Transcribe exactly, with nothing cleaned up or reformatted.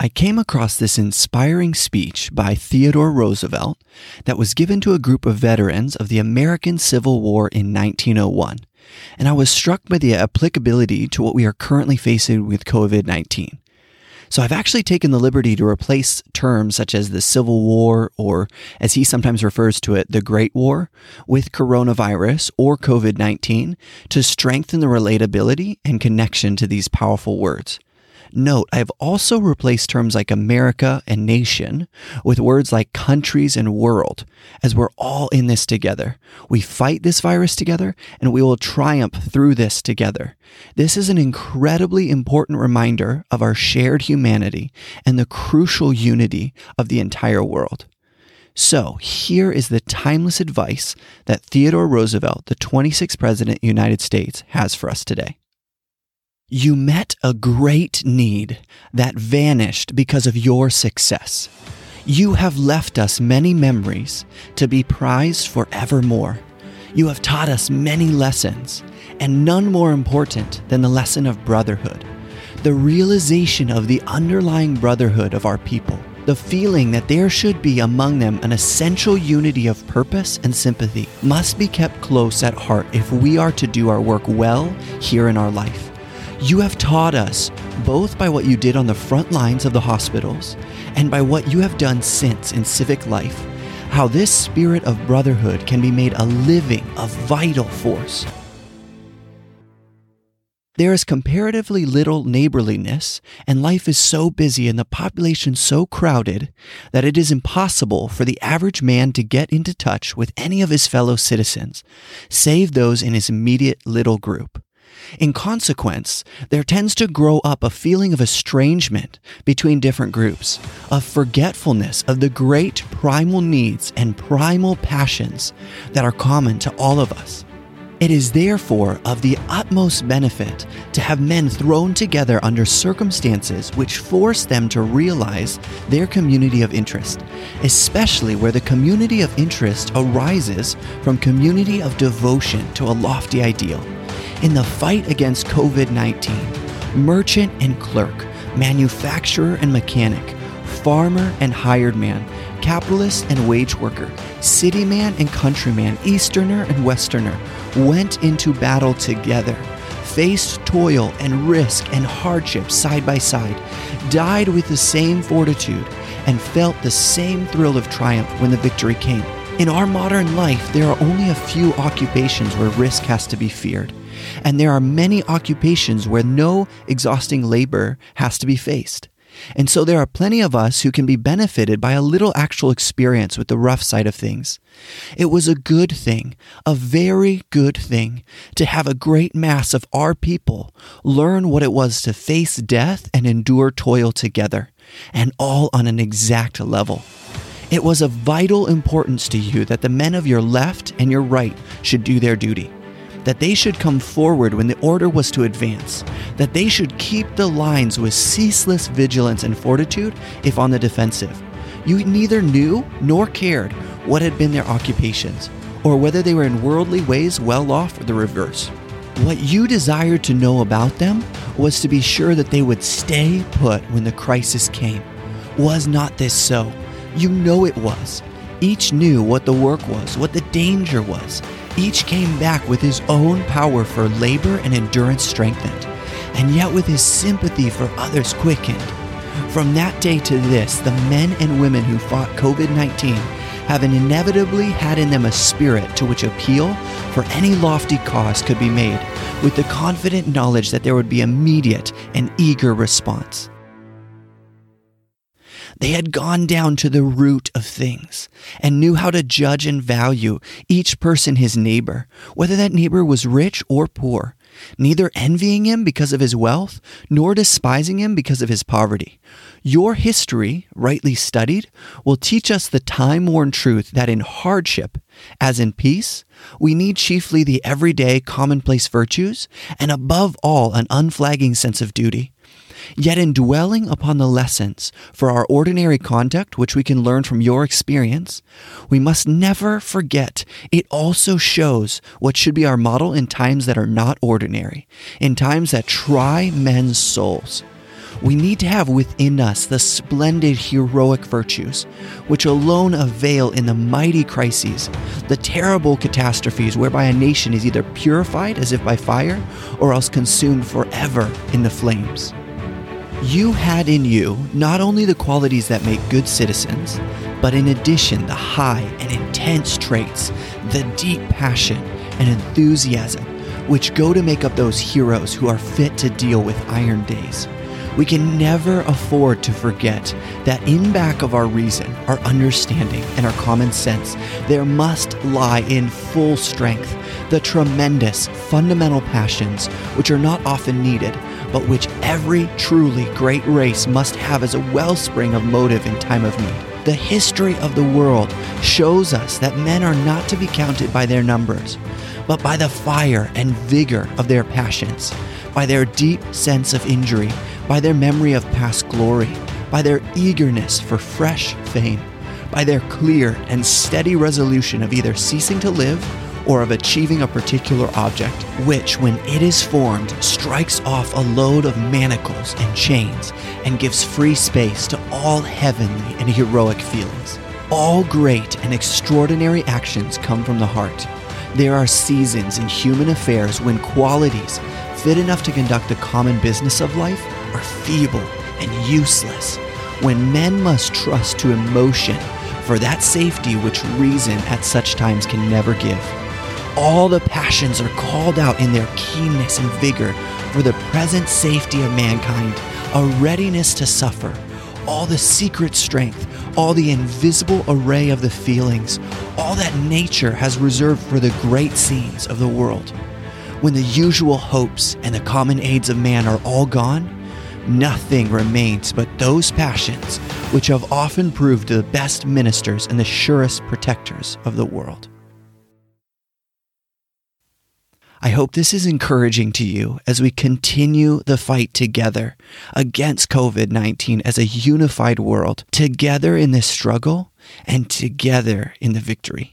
I came across this inspiring speech by Theodore Roosevelt that was given to a group of veterans of the American Civil War in nineteen oh one, and I was struck by the applicability to what we are currently facing with COVID nineteen. So I've actually taken the liberty to replace terms such as the Civil War, or as he sometimes refers to it, the Great War, with coronavirus or COVID nineteen to strengthen the relatability and connection to these powerful words. Note, I've also replaced terms like America and nation with words like countries and world, as we're all in this together. We fight this virus together, and we will triumph through this together. This is an incredibly important reminder of our shared humanity and the crucial unity of the entire world. So here is the timeless advice that Theodore Roosevelt, the twenty-sixth President of the United States, has for us today. You met a great need that vanished because of your success. You have left us many memories to be prized forevermore. You have taught us many lessons, and none more important than the lesson of brotherhood. The realization of the underlying brotherhood of our people, the feeling that there should be among them an essential unity of purpose and sympathy, must be kept close at heart if we are to do our work well here in our life. You have taught us, both by what you did on the front lines of the hospitals and by what you have done since in civic life, how this spirit of brotherhood can be made a living, a vital force. There is comparatively little neighborliness, and life is so busy and the population so crowded that it is impossible for the average man to get into touch with any of his fellow citizens, save those in his immediate little group. In consequence, there tends to grow up a feeling of estrangement between different groups, of forgetfulness of the great primal needs and primal passions that are common to all of us. It is therefore of the utmost benefit to have men thrown together under circumstances which force them to realize their community of interest, especially where the community of interest arises from community of devotion to a lofty ideal. In the fight against COVID nineteen, merchant and clerk, manufacturer and mechanic, farmer and hired man, capitalist and wage worker, city man and countryman, Easterner and Westerner, went into battle together, faced toil and risk and hardship side by side, died with the same fortitude, and felt the same thrill of triumph when the victory came. In our modern life, there are only a few occupations where risk has to be feared, and there are many occupations where no exhausting labor has to be faced. And so there are plenty of us who can be benefited by a little actual experience with the rough side of things. It was a good thing, a very good thing, to have a great mass of our people learn what it was to face death and endure toil together, and all on an exact level. It was of vital importance to you that the men of your left and your right should do their duty, that they should come forward when the order was to advance, that they should keep the lines with ceaseless vigilance and fortitude if on the defensive. You neither knew nor cared what had been their occupations, or whether they were in worldly ways well off or the reverse. What you desired to know about them was to be sure that they would stay put when the crisis came. Was not this so? You know it was. Each knew what the work was, what the danger was. Each came back with his own power for labor and endurance strengthened, and yet with his sympathy for others quickened. From that day to this, the men and women who fought COVID nineteen have inevitably had in them a spirit to which appeal for any lofty cause could be made, with the confident knowledge that there would be immediate and eager response. They had gone down to the root of things and knew how to judge and value each person his neighbor, whether that neighbor was rich or poor, neither envying him because of his wealth nor despising him because of his poverty. Your history, rightly studied, will teach us the time-worn truth that in hardship, as in peace, we need chiefly the everyday commonplace virtues and above all an unflagging sense of duty. Yet in dwelling upon the lessons for our ordinary conduct, which we can learn from your experience, we must never forget it also shows what should be our model in times that are not ordinary, in times that try men's souls. we need to have within us the splendid heroic virtues, which alone avail in the mighty crises, the terrible catastrophes whereby a nation is either purified as if by fire, or else consumed forever in the flames. You had in you not only the qualities that make good citizens, but in addition the high and intense traits, the deep passion and enthusiasm, which go to make up those heroes who are fit to deal with iron days. We can never afford to forget that in back of our reason, our understanding, and our common sense, there must lie in full strength the tremendous fundamental passions which are not often needed, but which every truly great race must have as a wellspring of motive in time of need. The history of the world shows us that men are not to be counted by their numbers, but by the fire and vigor of their passions, by their deep sense of injury, by their memory of past glory, by their eagerness for fresh fame, by their clear and steady resolution of either ceasing to live or of achieving a particular object, which, when it is formed, strikes off a load of manacles and chains and gives free space to all heavenly and heroic feelings. All great and extraordinary actions come from the heart. There are seasons in human affairs when qualities fit enough to conduct the common business of life are feeble and useless, when men must trust to emotion for that safety which reason at such times can never give. All the passions are called out in their keenness and vigor for the present safety of mankind, a readiness to suffer. All the secret strength, all the invisible array of the feelings, all that nature has reserved for the great scenes of the world. When the usual hopes and the common aids of man are all gone, nothing remains but those passions which have often proved the best ministers and the surest protectors of the world. I hope this is encouraging to you as we continue the fight together against covid nineteen as a unified world, together in this struggle and together in the victory.